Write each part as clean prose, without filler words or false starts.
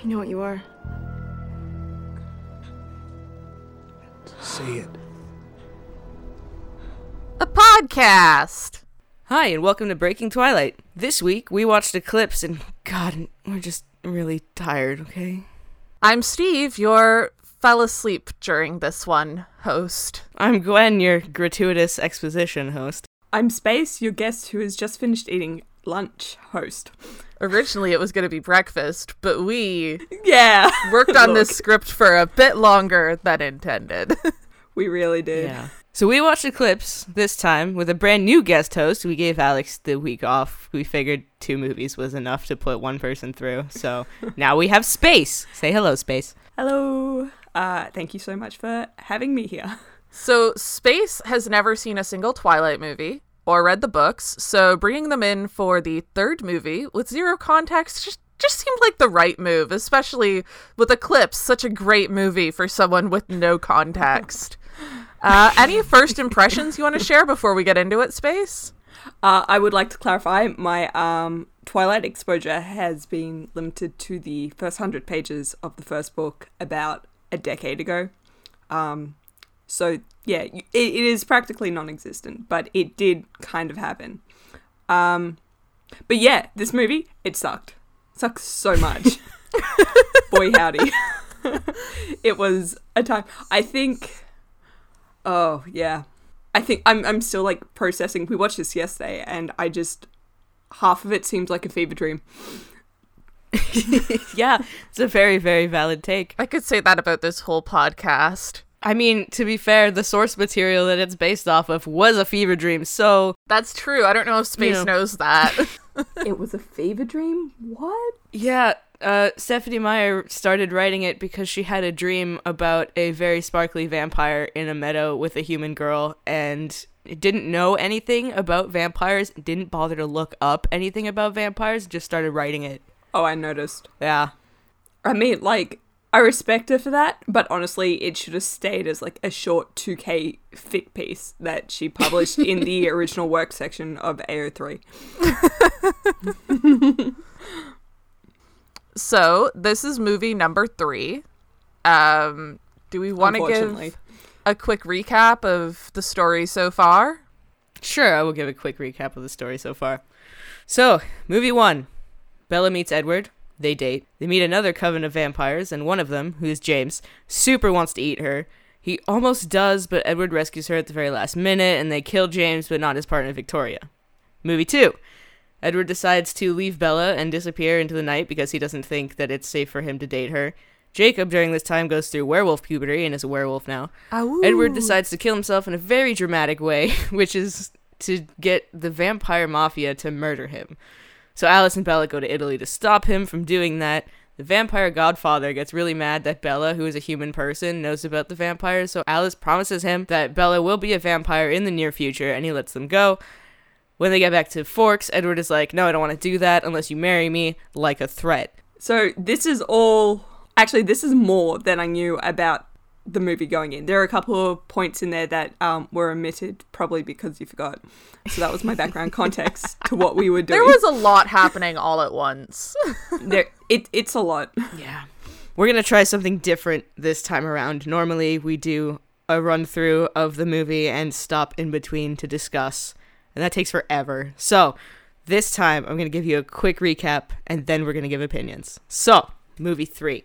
I know what you are. Say it. A podcast! Hi, and welcome to Breaking Twilight. This week, we watched Eclipse, and God, we're just really tired, okay? I'm Steve, your fell asleep during this one host. I'm Gwen, your gratuitous exposition host. I'm Space, your guest who has just finished eating lunch host. Originally, it was going to be breakfast, but we worked on this script for a bit longer than intended. We really did. Yeah. So we watched Eclipse this time with a brand new guest host. We gave Alex the week off. We figured 2 movies was enough to put one person through. So now we have Space. Say hello, Space. Hello. Thank you so much for having me here. So Space has never seen a single Twilight movie or read the books, so bringing them in for the 3rd movie with 0 context just seemed like the right move, especially with Eclipse, such a great movie for someone with no context. Any first impressions you want to share before we get into it, Space? I would like to clarify my Twilight exposure has been limited to the first 100 pages of the first book about a decade ago. So, yeah, it is practically non-existent, but it did kind of happen. But yeah, this movie, it sucked. It sucks so much. Boy, howdy. It was a time. I think, I'm still, like, processing. We watched this yesterday, and I just, half of it seems like a fever dream. Yeah, it's a very, very valid take. I could say that about this whole podcast. I mean, to be fair, the source material that it's based off of was a fever dream, so... That's true. I don't know if Space knows that. It was a fever dream? What? Yeah, Stephenie Meyer started writing it because she had a dream about a very sparkly vampire in a meadow with a human girl, and didn't know anything about vampires, didn't bother to look up anything about vampires, just started writing it. Oh, I noticed. Yeah. I mean, like... I respect her for that, but honestly, it should have stayed as, like, a short 2K fic piece that she published in the original work section of AO3. So, this is movie number 3. Do we want to give a quick recap of the story so far? Sure, I will give a quick recap of the story so far. So, movie 1. Bella meets Edward. They date. They meet another coven of vampires, and one of them, who is James, super wants to eat her. He almost does, but Edward rescues her at the very last minute, and they kill James, but not his partner, Victoria. Movie 2. Edward decides to leave Bella and disappear into the night because he doesn't think that it's safe for him to date her. Jacob, during this time, goes through werewolf puberty and is a werewolf now. Awoo. Edward decides to kill himself in a very dramatic way, which is to get the vampire mafia to murder him. So Alice and Bella go to Italy to stop him from doing that. The vampire godfather gets really mad that Bella, who is a human person, knows about the vampires, so Alice promises him that Bella will be a vampire in the near future, and he lets them go. When they get back to Forks, Edward is like, no, I don't want to do that unless you marry me, like a threat. So this is more than I knew about the movie going in. There are a couple of points in there that were omitted, probably because you forgot. So that was my background context to what we were doing. There was a lot happening all at once. It's a lot. Yeah. We're going to try something different this time around. Normally, we do a run-through of the movie and stop in between to discuss, and that takes forever. So this time, I'm going to give you a quick recap, and then we're going to give opinions. So, movie 3.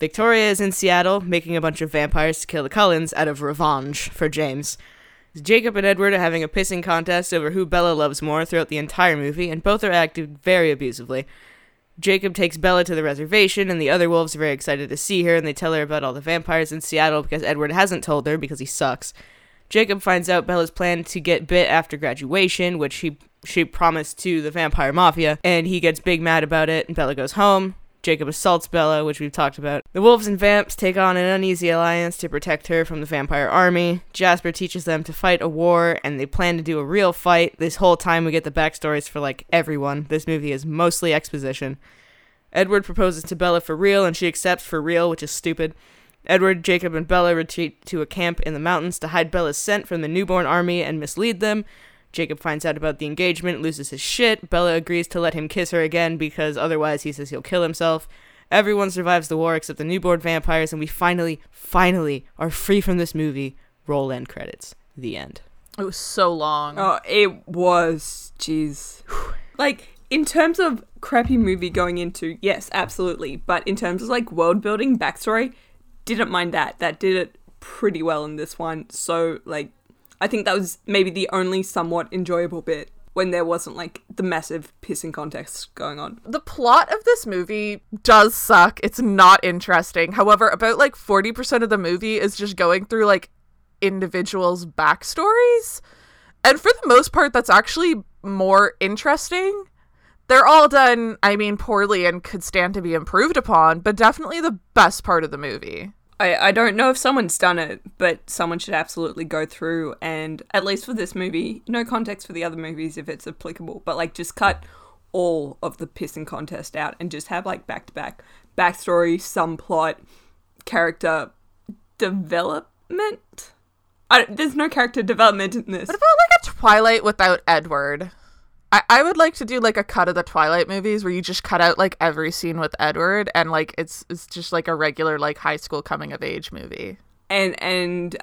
Victoria is in Seattle, making a bunch of vampires to kill the Cullens out of revenge for James. Jacob and Edward are having a pissing contest over who Bella loves more throughout the entire movie, and both are acting very abusively. Jacob takes Bella to the reservation, and the other wolves are very excited to see her, and they tell her about all the vampires in Seattle because Edward hasn't told her because he sucks. Jacob finds out Bella's plan to get bit after graduation, which she promised to the vampire mafia, and he gets big mad about it, and Bella goes home. Jacob assaults Bella, which we've talked about. The wolves and vamps take on an uneasy alliance to protect her from the vampire army. Jasper teaches them to fight a war, and they plan to do a real fight. This whole time we get the backstories for, like, everyone. This movie is mostly exposition. Edward proposes to Bella for real, and she accepts for real, which is stupid. Edward, Jacob, and Bella retreat to a camp in the mountains to hide Bella's scent from the newborn army and mislead them. Jacob finds out about the engagement, loses his shit. Bella agrees to let him kiss her again because otherwise he says he'll kill himself. Everyone survives the war except the newborn vampires, and we finally are free from this movie. Roll end credits. The end. It was so long. Oh, it was. Jeez. Like, in terms of crappy movie going into, yes, absolutely. But in terms of, like, world building, backstory, didn't mind that. That did it pretty well in this one. So, like, I think that was maybe the only somewhat enjoyable bit when there wasn't, like, the massive pissing context going on. The plot of this movie does suck. It's not interesting. However, about, like, 40% of the movie is just going through, like, individuals' backstories. And for the most part, that's actually more interesting. They're all done, I mean, poorly and could stand to be improved upon, but definitely the best part of the movie. I don't know if someone's done it, but someone should absolutely go through and, at least for this movie, no context for the other movies if it's applicable, but, like, just cut all of the pissing contest out and just have, like, back-to-back backstory, some plot, character development? There's no character development in this. What about, like, a Twilight without Edward? I would like to do, like, a cut of the Twilight movies where you just cut out, like, every scene with Edward and, like, it's just, like, a regular, like, high school coming-of-age movie. And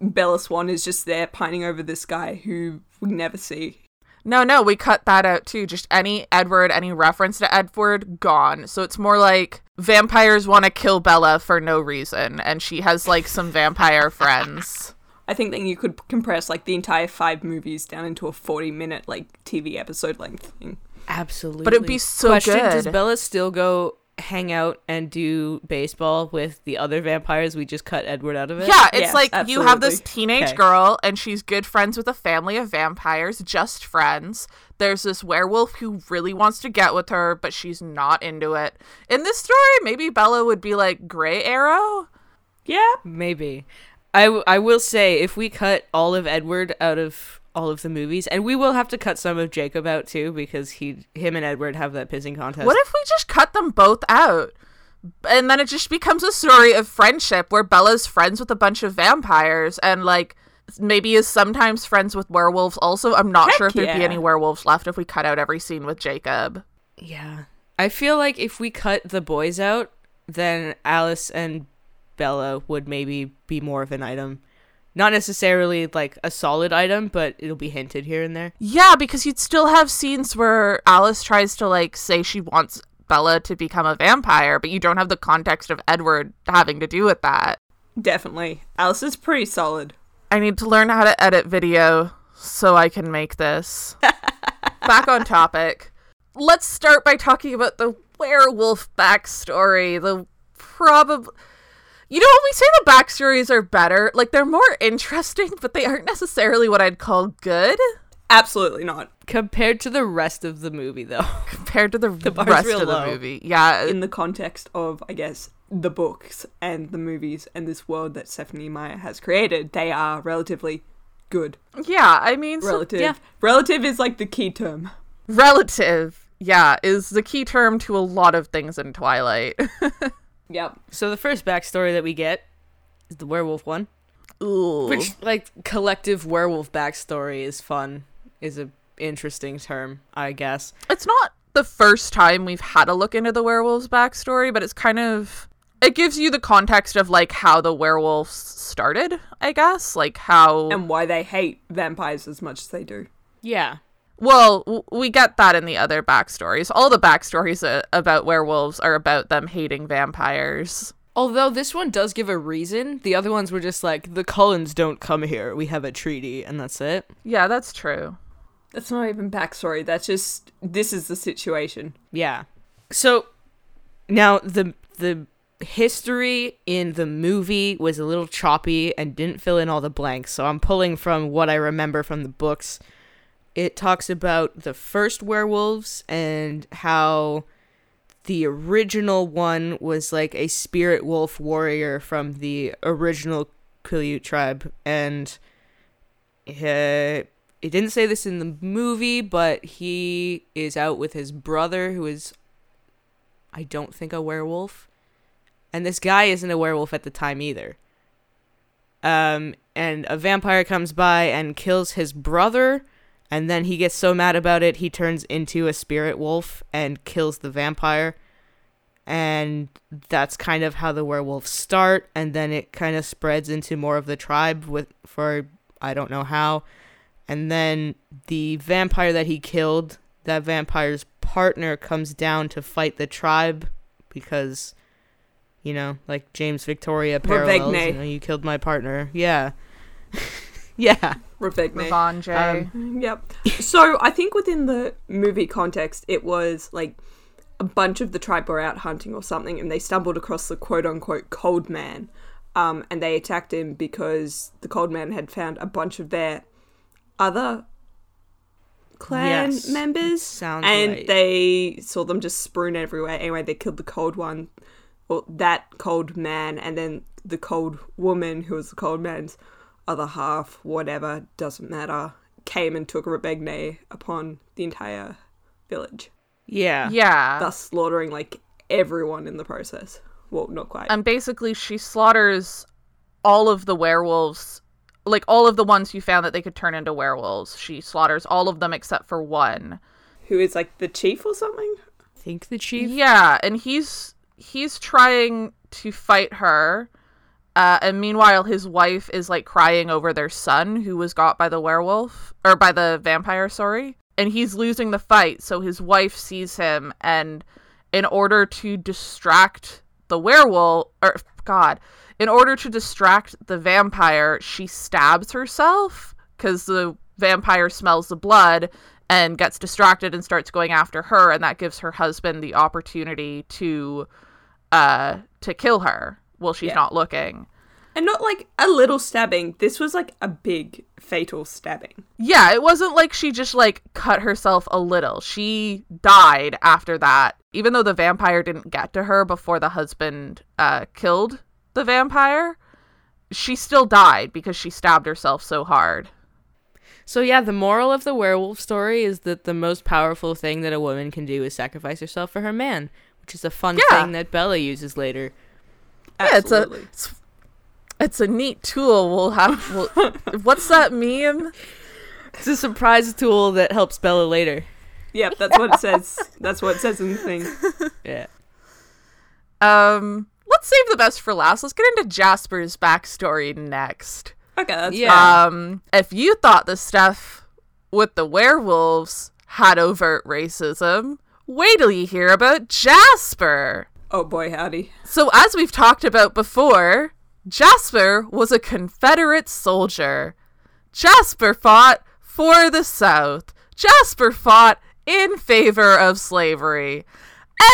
Bella Swan is just there pining over this guy who we never see. No, we cut that out, too. Just any Edward, any reference to Edward, gone. So it's more like vampires want to kill Bella for no reason, and she has, like, some vampire friends. I think then you could compress, like, the entire 5 movies down into a 40-minute, like, TV episode length thing. Absolutely. But it'd be so good. Does Bella still go hang out and do baseball with the other vampires? We just cut Edward out of it? Yeah, it's yes, like absolutely. You have this teenage girl, and she's good friends with a family of vampires, just friends. There's this werewolf who really wants to get with her, but she's not into it. In this story, maybe Bella would be, like, Grey Arrow? Yeah. Maybe. I will say, if we cut all of Edward out of all of the movies, and we will have to cut some of Jacob out too, because him and Edward have that pissing contest. What if we just cut them both out? And then it just becomes a story of friendship where Bella's friends with a bunch of vampires and, like, maybe is sometimes friends with werewolves also. I'm not sure if there'd be any werewolves left if we cut out every scene with Jacob. Yeah. I feel like if we cut the boys out, then Alice and Bella would maybe be more of an item. Not necessarily, like, a solid item, but it'll be hinted here and there. Yeah, because you'd still have scenes where Alice tries to, like, say she wants Bella to become a vampire, but you don't have the context of Edward having to do with that. Definitely. Alice is pretty solid. I need to learn how to edit video so I can make this. Back on topic. Let's start by talking about the werewolf backstory. You know, when we say the backstories are better, like, they're more interesting, but they aren't necessarily what I'd call good. Absolutely not. Compared to the rest of the movie, though. Compared to the rest of the movie. Yeah. In the context of, I guess, the books and the movies and this world that Stephenie Meyer has created, they are relatively good. Yeah, I mean... Relative. So, yeah. Relative is, like, the key term. Relative, yeah, is the key term to a lot of things in Twilight. Yep. So the first backstory that we get is the werewolf one. Ooh. Which, like, collective werewolf backstory is fun, is an interesting term, I guess. It's not the first time we've had a look into the werewolf's backstory, but it's kind of... It gives you the context of, like, how the werewolves started, I guess. Like, how... And why they hate vampires as much as they do. Yeah. Well, we get that in the other backstories. All the backstories about werewolves are about them hating vampires. Although this one does give a reason. The other ones were just like, the Cullens don't come here. We have a treaty, and that's it. Yeah, that's true. That's not even backstory. That's just, this is the situation. Yeah. So, now, the history in the movie was a little choppy and didn't fill in all the blanks. So I'm pulling from what I remember from the books. It talks about the first werewolves and how the original one was like a spirit wolf warrior from the original Quileute tribe. And it didn't say this in the movie, but he is out with his brother who is, I don't think, a werewolf. And this guy isn't a werewolf at the time either. And a vampire comes by and kills his brother. And then he gets so mad about it, he turns into a spirit wolf and kills the vampire. And that's kind of how the werewolves start, and then it kind of spreads into more of the tribe for I don't know how. And then the vampire that he killed, that vampire's partner comes down to fight the tribe because, you know, like James Victoria parallels, you know, you killed my partner. Yeah. Yeah. Revenge. Yep. So I think within the movie context, it was like a bunch of the tribe were out hunting or something, and they stumbled across the quote-unquote cold man, and they attacked him because the cold man had found a bunch of their other clan members, sounds and right. They saw them just spraying everywhere. Anyway, they killed the cold one, or that cold man, and then the cold woman, who was the cold man's other half, whatever, doesn't matter, came and took Rebegne upon the entire village. Yeah. Yeah. Thus slaughtering, like, everyone in the process. Well, not quite. And basically she slaughters all of the werewolves, like, all of the ones you found that they could turn into werewolves. She slaughters all of them except for one. Who is, like, the chief or something? I think the chief. Yeah, and he's trying to fight her. And meanwhile, his wife is, like, crying over their son, who was got by the werewolf. Or by the vampire, sorry. And he's losing the fight, so his wife sees him, and in order to distract the werewolf, or God, in order to distract the vampire, she stabs herself, because the vampire smells the blood and gets distracted and starts going after her, and that gives her husband the opportunity to kill her while she's not looking. And not, like, a little stabbing. This was, like, a big fatal stabbing. Yeah, it wasn't like she just, like, cut herself a little. She died after that, even though the vampire didn't get to her before the husband killed the vampire. She still died because she stabbed herself so hard. So, yeah, the moral of the werewolf story is that the most powerful thing that a woman can do is sacrifice herself for her man, which is a fun thing that Bella uses later. Absolutely. Yeah, it's a neat tool. What's that meme? It's a surprise tool that helps Bella later. Yep, that's what it says. That's what it says in the thing. Yeah. Let's save the best for last. Let's get into Jasper's backstory next. Okay, that's fine. If you thought the stuff with the werewolves had overt racism, wait till you hear about Jasper. Oh boy, howdy. So as we've talked about before, Jasper was a Confederate soldier. Jasper fought for the South. Jasper fought in favor of slavery.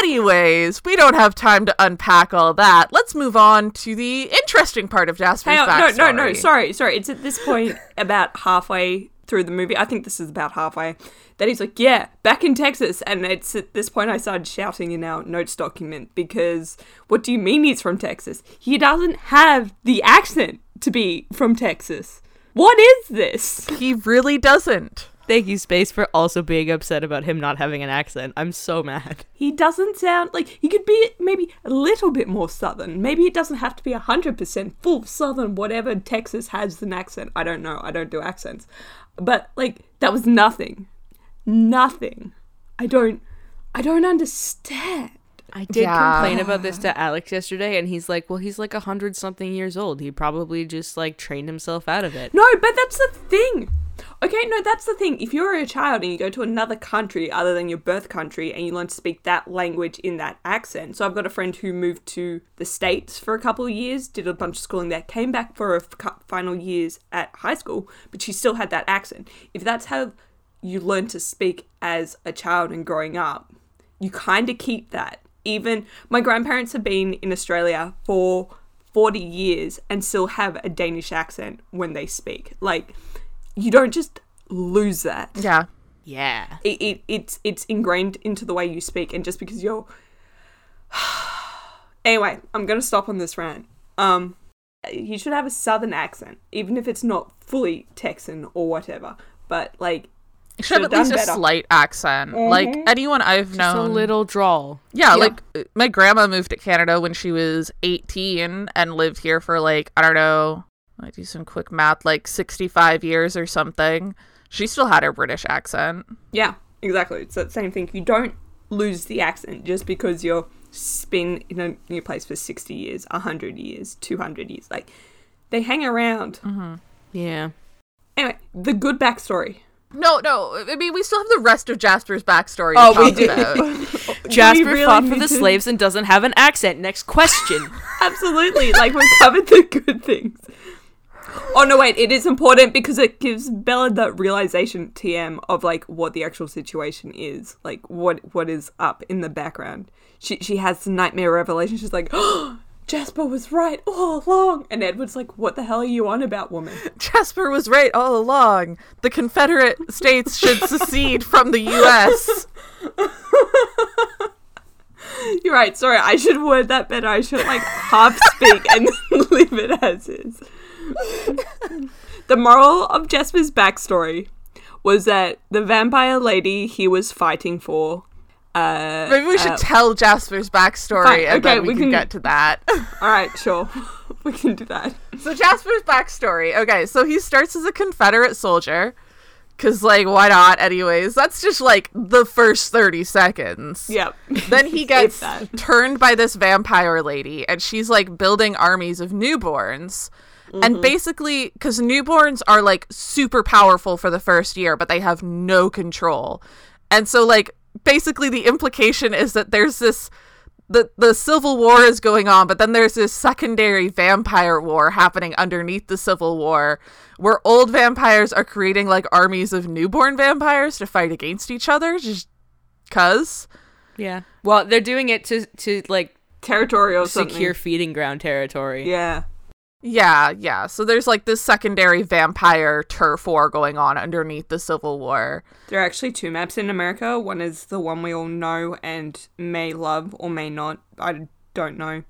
Anyways, we don't have time to unpack all that. Let's move on to the interesting part of Jasper's backstory. No, sorry. It's at this point about halfway through the movie. I think this is about halfway. That he's like, yeah, back in Texas. And it's at this point I started shouting in our notes document because what do you mean he's from Texas? He doesn't have the accent to be from Texas. What is this? He really doesn't. Thank you, Space, for also being upset about him not having an accent. I'm so mad. He doesn't sound like he could be maybe a little bit more Southern. Maybe it doesn't have to be 100% full Southern, whatever Texas has an accent. I don't know. I don't do accents. But, like, that was nothing. Nothing. I don't understand. I did complain about this to Alex yesterday, and he's like, well, he's like 100-something years old. He probably just, like, trained himself out of it. No, but that's the thing. Okay, no, that's the thing. If you're a child and you go to another country other than your birth country and you learn to speak that language in that accent. So I've got a friend who moved to the States for a couple of years, did a bunch of schooling there, came back for her final years at high school, but she still had that accent. If that's how you learn to speak as a child and growing up, you kind of keep that. Even my grandparents have been in Australia for 40 years and still have a Danish accent when they speak. Like, you don't just lose that. Yeah. Yeah. It's ingrained into the way you speak, and just because you're... Anyway, I'm going to stop on this rant. You should have a Southern accent, even if it's not fully Texan or whatever. But, like... You should have at least a slight accent. Mm-hmm. Like, anyone I've known... Just a little drawl. Yeah, like, my grandma moved to Canada when she was 18 and lived here for, like, I don't know... I do some quick math, like 65 years or something. She still had her British accent. Yeah, exactly. It's that same thing. You don't lose the accent just because you're been in a new place for 60 years, 100 years, 200 years. Like, they hang around. Mm-hmm. Yeah. Anyway, the good backstory. No. I mean, we still have the rest of Jasper's backstory to talk about. Jasper really fought for the slaves and doesn't have an accent. Next question. Absolutely. Like, we covered the good things. Oh, no, wait. It is important because it gives Bella the realization, TM, of, like, what the actual situation is. Like, what is up in the background. She has the nightmare revelation. She's like, oh, Jasper was right all along. And Edward's like, what the hell are you on about, woman? Jasper was right all along. The Confederate States should secede from the U.S. You're right. Sorry, I should word that better. I should, like, half speak and leave it as is. The moral of Jasper's backstory was that the vampire lady he was fighting for... maybe we should tell Jasper's backstory and then we can get to that. Alright, sure. We can do that. So Jasper's backstory. Okay, so he starts as a Confederate soldier. Because, like, why not? Anyways, that's just, like, the first 30 seconds. Yep. Then he gets turned by this vampire lady, and she's, like, building armies of newborns. Mm-hmm. And basically, because newborns are, like, super powerful for the first year, but they have no control. And so, like, basically the implication is that there's this... The Civil War is going on, but then there's this secondary vampire war happening underneath the Civil War where old vampires are creating, like, armies of newborn vampires to fight against each other just 'cause. Yeah. Well, they're doing it to like, territorial secure feeding ground territory. Yeah. Yeah. So there's, like, this secondary vampire turf war going on underneath the Civil War. There are actually two maps in America. One is the one we all know and may love or may not. I don't know.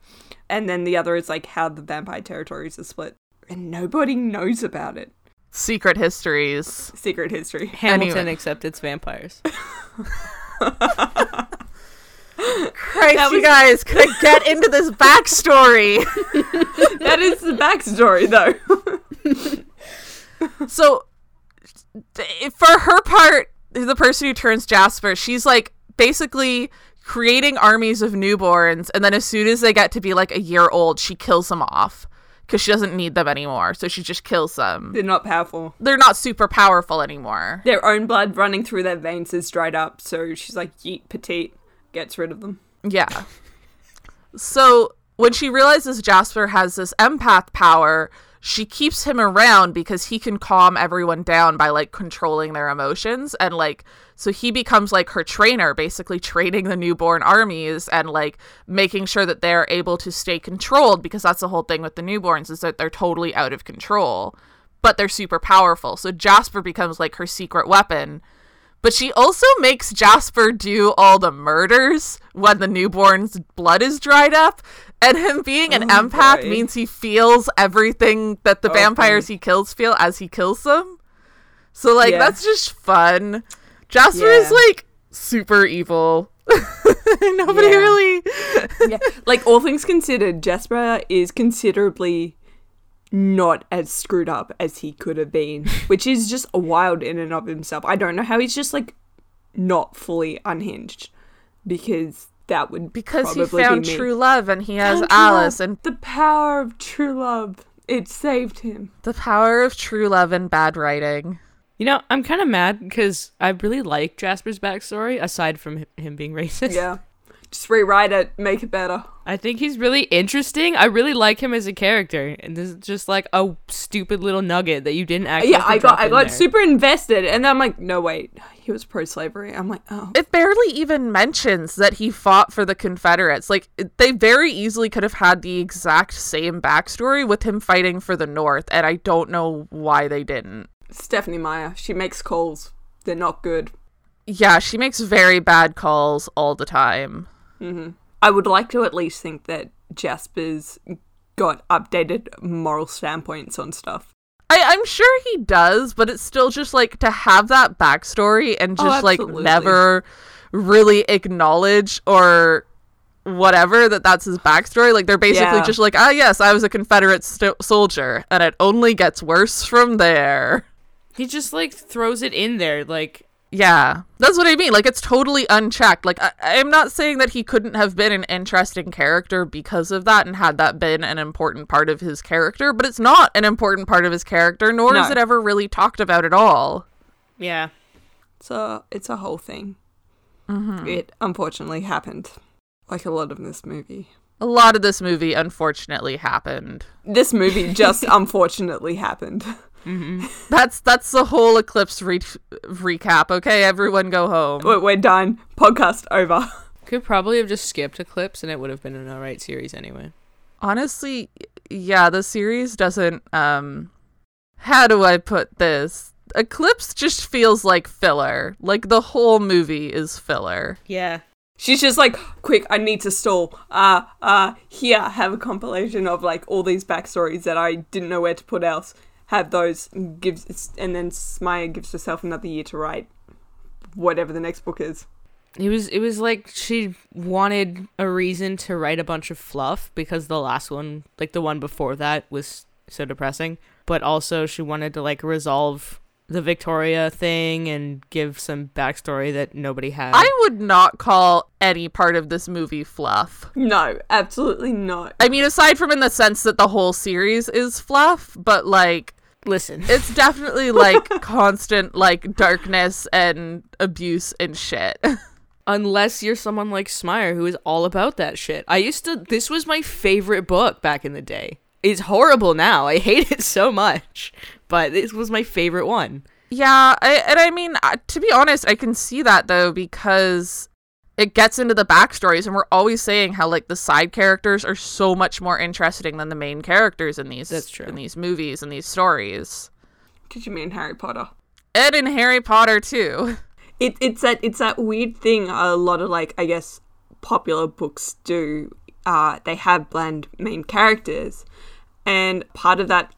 And then the other is, like, how the vampire territories are split. And nobody knows about it. Secret histories. Secret history. Hamilton, anyway. Except it's vampires. Christ, you guys, could I get into this backstory? That is the backstory, though. So, for her part, the person who turns Jasper, she's, like, basically creating armies of newborns, and then as soon as they get to be, like, a year old, she kills them off. Because she doesn't need them anymore, so she just kills them. They're not powerful. They're not super powerful anymore. Their own blood running through their veins is dried up, so she's like, yeet, petite. Gets rid of them. Yeah. So when she realizes Jasper has this empath power, she keeps him around because he can calm everyone down by, like, controlling their emotions. And, like, so he becomes, like, her trainer, basically training the newborn armies and, like, making sure that they're able to stay controlled, because that's the whole thing with the newborns, is that they're totally out of control, but they're super powerful. So Jasper becomes, like, her secret weapon. But she also makes Jasper do all the murders when the newborn's blood is dried up. And him being an empath means he feels everything that the vampires he kills feel as he kills them. So, like, that's just fun. Jasper is, like, super evil. Nobody really... yeah. Like, all things considered, Jasper is considerably... not as screwed up as he could have been, which is just wild in and of himself. I don't know how he's just, like, not fully unhinged, because that would probably he found be true love, and he has Alice love. And the power of true love, it saved him. The power of true love and bad writing. You know, I'm kind of mad because I really like Jasper's backstory aside from him being racist. Yeah. Just rewrite it, make it better. I think he's really interesting. I really like him as a character, and this is just like a stupid little nugget that you didn't actually. Yeah, I got super invested, and then I'm like, no wait, he was pro-slavery. I'm like, oh. It barely even mentions that he fought for the Confederates. Like, they very easily could have had the exact same backstory with him fighting for the North, and I don't know why they didn't. Stephenie Meyer, she makes calls. They're not good. Yeah, she makes very bad calls all the time. Mm-hmm. I would like to at least think that Jasper's got updated moral standpoints on stuff. I'm sure he does, but it's still just, like, to have that backstory and just, like, never really acknowledge or whatever that's his backstory. Like, they're basically just like, yes, I was a Confederate soldier, and it only gets worse from there. He just, like, throws it in there, like... Yeah, that's what I mean. Like, it's totally unchecked. Like, I'm not saying that he couldn't have been an interesting character because of that and had that been an important part of his character, but it's not an important part of his character, nor is it ever really talked about at all. Yeah. So it's a whole thing. Mm-hmm. It unfortunately happened. Like a lot of this movie. A lot of this movie unfortunately happened. This movie just unfortunately happened. Mm-hmm. That's the whole Eclipse recap. Okay, everyone go home. We're done. Podcast over. Could probably have just skipped Eclipse and it would have been an alright series anyway. Honestly, yeah, the series doesn't, how do I put this? Eclipse just feels like filler. Like, the whole movie is filler. Yeah. She's just like, quick, I need to stall. Here, have a compilation of, like, all these backstories that I didn't know where to put else. Have those, and then Meyer gives herself another year to write whatever the next book is. It was like she wanted a reason to write a bunch of fluff because the last one, like the one before that, was so depressing. But also she wanted to, like, resolve the Victoria thing and give some backstory that nobody had. I would not call any part of this movie fluff. No, absolutely not. I mean, aside from in the sense that the whole series is fluff, but, like... Listen. It's definitely, like, constant, like, darkness and abuse and shit. Unless you're someone like Meyer, who is all about that shit. This was my favorite book back in the day. It's horrible now. I hate it so much. But this was my favorite one. Yeah, I mean, to be honest, I can see that, though, because... It gets into the backstories, and we're always saying how, like, the side characters are so much more interesting than the main characters in these movies and these stories. Did you mean Harry Potter? Ed and Harry Potter too. It's that weird thing a lot of, like, I guess popular books do. They have bland main characters, and part of that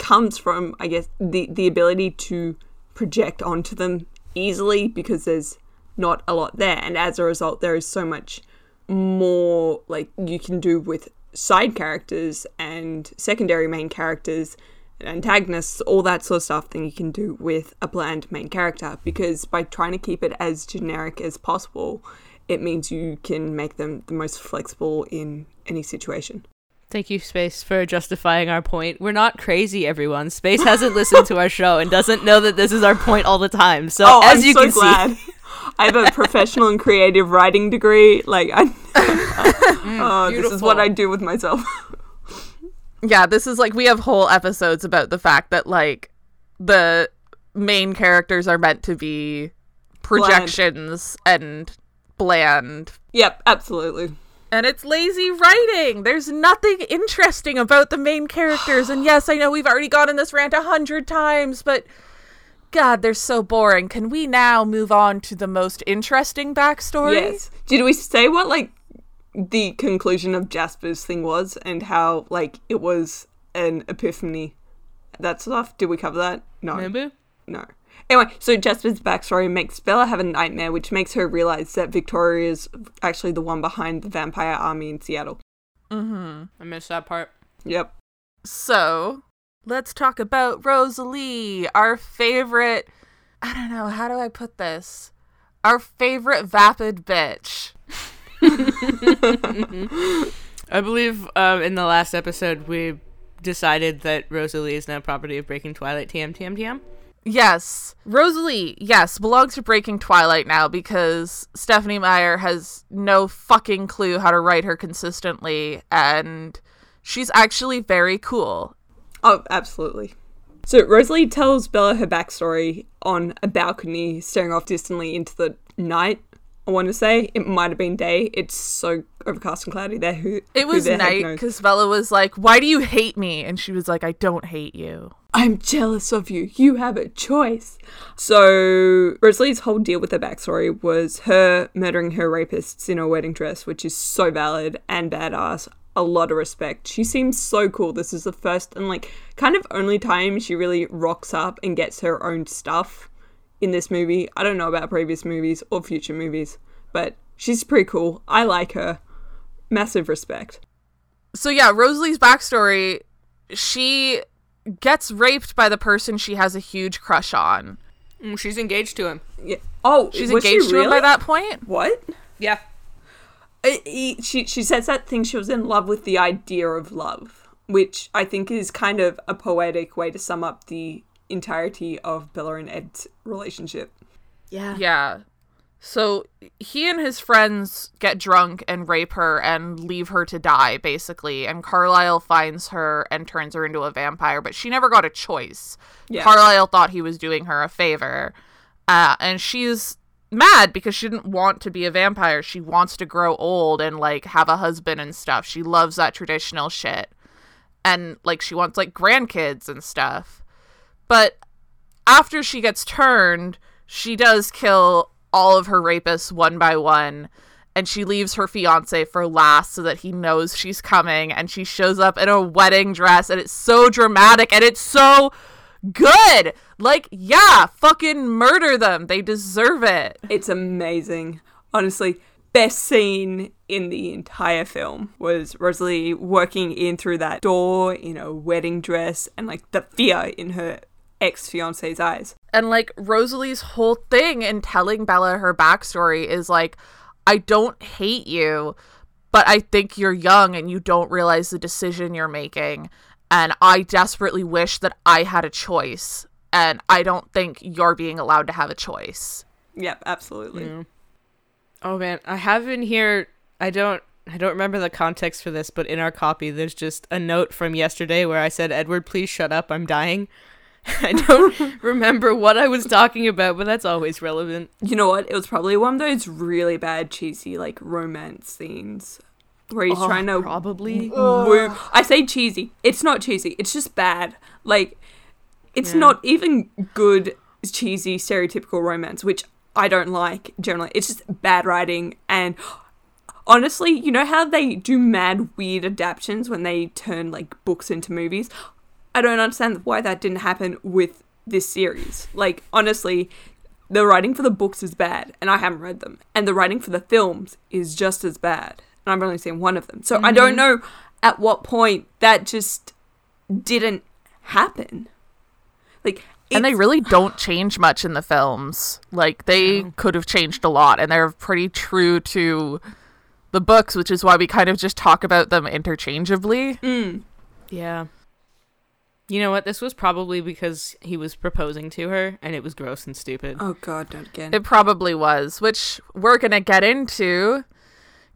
comes from, I guess, the ability to project onto them easily because there's not a lot there, and as a result there is so much more, like, you can do with side characters and secondary main characters and antagonists, all that sort of stuff, than you can do with a bland main character, because by trying to keep it as generic as possible, it means you can make them the most flexible in any situation. Thank you, Space, for justifying our point. We're not crazy, everyone. Space hasn't listened to our show and doesn't know that this is our point all the time. So, I'm so glad. I have a professional and creative writing degree. Like, this is what I do with myself. Yeah, this is, like, we have whole episodes about the fact that, like, the main characters are meant to be projections and bland. Yep, absolutely. And it's lazy writing. There's nothing interesting about the main characters. And yes, I know we've already gone in this rant 100 times, but God, they're so boring. Can we now move on to the most interesting backstory? Yes. Did we say what, like, the conclusion of Jasper's thing was and how, like, it was an epiphany? That stuff? Did we cover that? No. Maybe? No. Anyway, so Jasper's backstory makes Bella have a nightmare, which makes her realize that Victoria is actually the one behind the vampire army in Seattle. Mm-hmm. I missed that part. Yep. So, let's talk about Rosalie, our favorite, I don't know, how do I put this? Our favorite vapid bitch. I believe in the last episode we decided that Rosalie is now property of Breaking Twilight. TM, TM, TM? Yes. Rosalie, yes, belongs to Breaking Twilight now because Stephenie Meyer has no fucking clue how to write her consistently, and she's actually very cool. Oh, absolutely. So Rosalie tells Bella her backstory on a balcony, staring off distantly into the night, I want to say. It might have been day. It's so overcast and cloudy there. It was night, because Bella was like, why do you hate me? And she was like, I don't hate you. I'm jealous of you. You have a choice. So Rosalie's whole deal with her backstory was her murdering her rapists in her wedding dress, which is so valid and badass. A lot of respect. She seems so cool. This is the first and, like, kind of only time she really rocks up and gets her own stuff in this movie. I don't know about previous movies or future movies, but she's pretty cool. I like her. Massive respect. So yeah, Rosalie's backstory, she gets raped by the person she has a huge crush on. She's engaged to him. Yeah. Oh, she's engaged to him by that point? What? Yeah. She says that thing she was in love with the idea of love, which I think is kind of a poetic way to sum up the entirety of Bella and Ed's relationship. Yeah. Yeah. So he and his friends get drunk and rape her and leave her to die, basically. And Carlisle finds her and turns her into a vampire, but she never got a choice. Yeah. Carlisle thought he was doing her a favor. And she's mad because she didn't want to be a vampire. She wants to grow old and, like, have a husband and stuff. She loves that traditional shit. And, like, she wants, like, grandkids and stuff. But after she gets turned, she does kill all of her rapists one by one, and she leaves her fiancé for last so that he knows she's coming, and she shows up in a wedding dress, and it's so dramatic, and it's so good! Like, yeah, fucking murder them. They deserve it. It's amazing. Honestly, best scene in the entire film was Rosalie working in through that door in a wedding dress, and, like, the fear in her ex-fiancé's eyes. And, like, Rosalie's whole thing in telling Bella her backstory is, like, I don't hate you, but I think you're young and you don't realize the decision you're making. And I desperately wish that I had a choice. And I don't think you're being allowed to have a choice. Yep, absolutely. Mm. Oh, man. I have in here, I don't remember the context for this, but in our copy, there's just a note from yesterday where I said, Edward, please shut up. I'm dying. I don't remember what I was talking about, but that's always relevant. You know what? It was probably one of those really bad, cheesy, like, romance scenes where he's trying to probably. I say cheesy. It's not cheesy. It's just bad. Like, it's not even good, cheesy, stereotypical romance, which I don't like generally. It's just bad writing. And honestly, you know how they do mad, weird adaptions when they turn, like, books into movies? I don't understand why that didn't happen with this series. Like, honestly, the writing for the books is bad, and I haven't read them. And the writing for the films is just as bad, and I've only seen one of them. So I don't know at what point that just didn't happen. Like, and they really don't change much in the films. Like, they could have changed a lot, and they're pretty true to the books, which is why we kind of just talk about them interchangeably. Mm. Yeah. You know what? This was probably because he was proposing to her, and it was gross and stupid. Oh, God, not again. It probably was, which we're going to get into,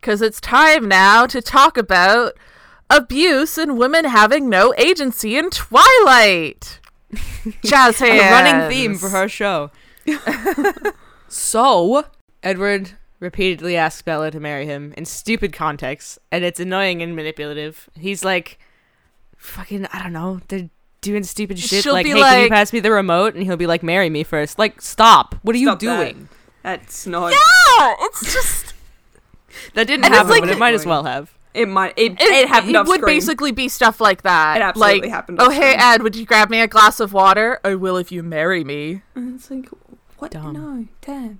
because it's time now to talk about abuse and women having no agency in Twilight. Jazz hands. A running theme for her show. So, Edward repeatedly asks Bella to marry him in stupid contexts, and it's annoying and manipulative. He's like, fucking, I don't know, they're doing stupid shit. She'll like, hey, like, can you pass me the remote? And he'll be like, marry me first. Like, stop. What are you doing? That. That's not. Yeah, it's just. That didn't happen, like, but it might as well have. It might. It happened off screen. It would basically be stuff like that. It absolutely like, happened off screen. Oh, hey, Ed, would you grab me a glass of water? I will if you marry me. And it's like, what? Dumb. No, damn.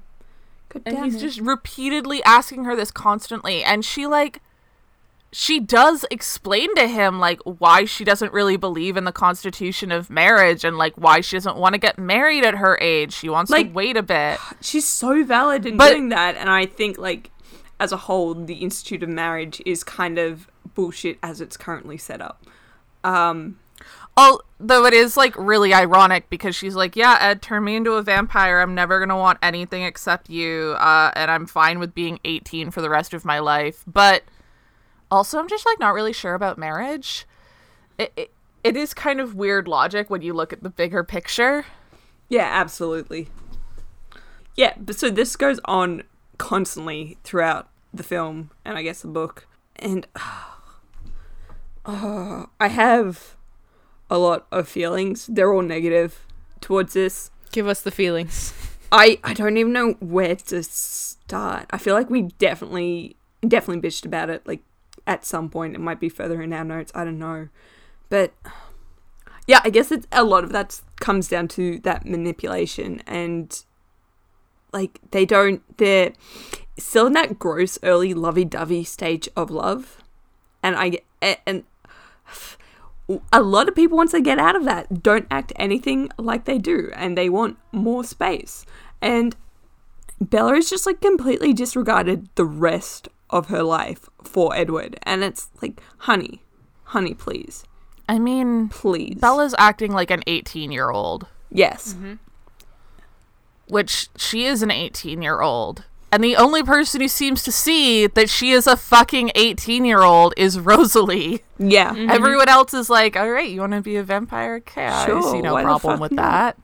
God damn. And he's just repeatedly asking her this constantly. And she, like, she does explain to him, like, why she doesn't really believe in the constitution of marriage and, like, why she doesn't want to get married at her age. She wants, like, to wait a bit. She's so valid in doing that. And I think, like, as a whole, the institute of marriage is kind of bullshit as it's currently set up. Although it is, like, really ironic because she's like, yeah, Ed, turn me into a vampire. I'm never going to want anything except you. And I'm fine with being 18 for the rest of my life. But also, I'm just, like, not really sure about marriage. It is kind of weird logic when you look at the bigger picture. Yeah, absolutely. Yeah, but so this goes on constantly throughout the film, and I guess the book. And I have a lot of feelings. They're all negative towards this. Give us the feelings. I don't even know where to start. I feel like we definitely bitched about it, like, at some point. It might be further in our notes, I don't know, but yeah, I guess it's a lot of that comes down to that manipulation, and, like, they're still in that gross early lovey-dovey stage of love, and a lot of people, once they get out of that, don't act anything like they do, and they want more space. And Bella is just, like, completely disregarded the rest of her life for Edward. And it's like, honey, please. I mean, please. Bella's acting like an 18-year-old. Yes. Mm-hmm. Which, she is an 18-year-old. And the only person who seems to see that she is a fucking 18-year-old is Rosalie. Yeah. Mm-hmm. Everyone else is like, all right, you want to be a vampire? Okay, sure, I see no problem with that.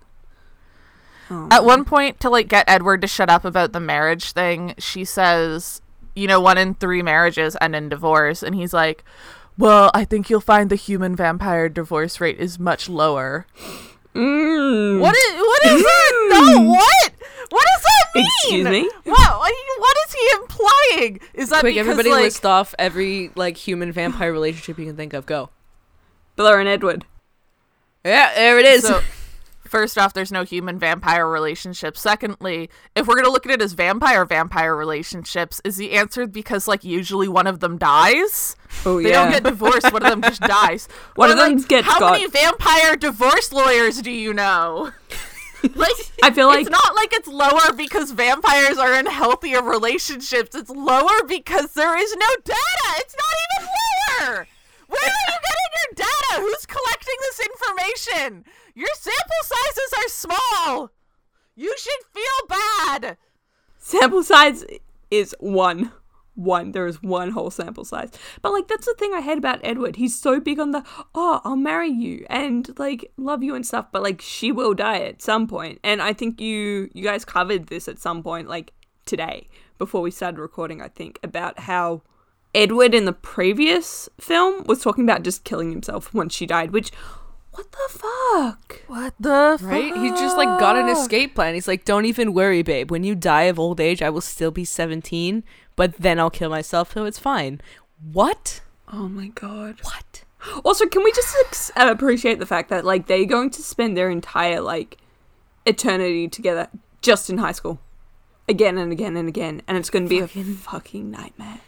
Oh. At one point, to, like, get Edward to shut up about the marriage thing, she says, you know, 1 in 3 marriages end in divorce. And he's like, well, I think you'll find the human vampire divorce rate is much lower. Mm. What is that? No, what? What does that mean? Excuse me? What is he implying? Is that quick, because, everybody, like, list off every, like, human vampire relationship you can think of. Go. Bella and Edward. Yeah, there it is. So, first off, there's no human vampire relationship. Secondly, if we're going to look at it as vampire relationships, is the answer because, like, usually one of them dies? Oh, they don't get divorced. One of them just dies. How many vampire divorce lawyers do you know? Like, I feel like it's not like it's lower because vampires are in healthier relationships. It's lower because there is no data. It's not even lower. Where are you getting your data? Who's collecting this information? Your sample sizes are small. You should feel bad. Sample size is one. There is one whole sample size. But, like, that's the thing I hate about Edward. He's so big on the, oh, I'll marry you and, like, love you and stuff. But, like, she will die at some point. And I think you guys covered this at some point, like, today before we started recording, I think, about how Edward in the previous film was talking about just killing himself once she died, which, what the fuck? Right? He just, like, got an escape plan. He's like, don't even worry, babe. When you die of old age, I will still be 17, but then I'll kill myself, so it's fine. What? Oh, my God. What? Also, can we just appreciate the fact that, like, they're going to spend their entire, like, eternity together just in high school. Again and again and again. And it's going to be a fucking nightmare.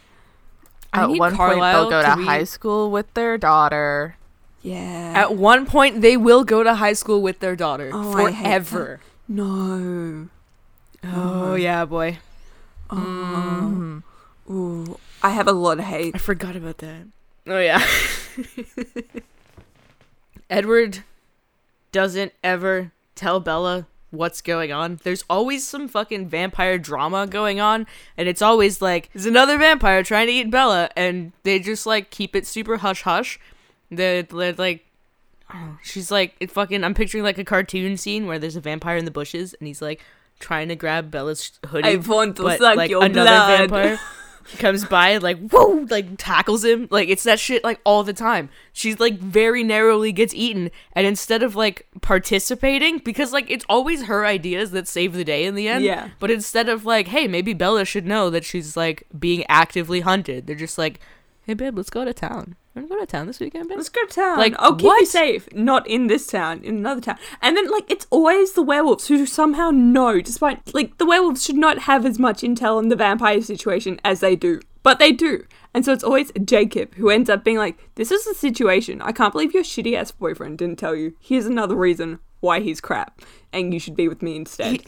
At one point, they'll go to high school with their daughter. Yeah. At one point, they will go to high school with their daughter. Oh, forever. No. Oh, yeah, boy. Oh. Mm. Ooh. I have a lot of hate. I forgot about that. Oh, yeah. Edward doesn't ever tell Bella what's going on. There's always some fucking vampire drama going on, and it's always like, there's another vampire trying to eat Bella, and they just, like, keep it super hush-hush. They're like, oh, she's like, it fucking, I'm picturing, like, a cartoon scene where there's a vampire in the bushes, and he's, like, trying to grab Bella's hoodie. I want to suck, like, your another blood. Vampire comes by and, like, whoa, like, tackles him. Like, it's that shit, like, all the time. She's, like, very narrowly gets eaten, and instead of, like, participating, because, like, it's always her ideas that save the day in the end. Yeah. But instead of, like, hey, maybe Bella should know that she's, like, being actively hunted, they're just like, hey, babe, let's go to town. I'm going to go to town this weekend, babe. Let's go to town. Like, I'll keep you safe. Not in this town, in another town. And then, like, it's always the werewolves who somehow know, despite, like, the werewolves should not have as much intel on the vampire situation as they do. But they do. And so it's always Jacob who ends up being like, this is the situation. I can't believe your shitty-ass boyfriend didn't tell you. Here's another reason why he's crap. And you should be with me instead.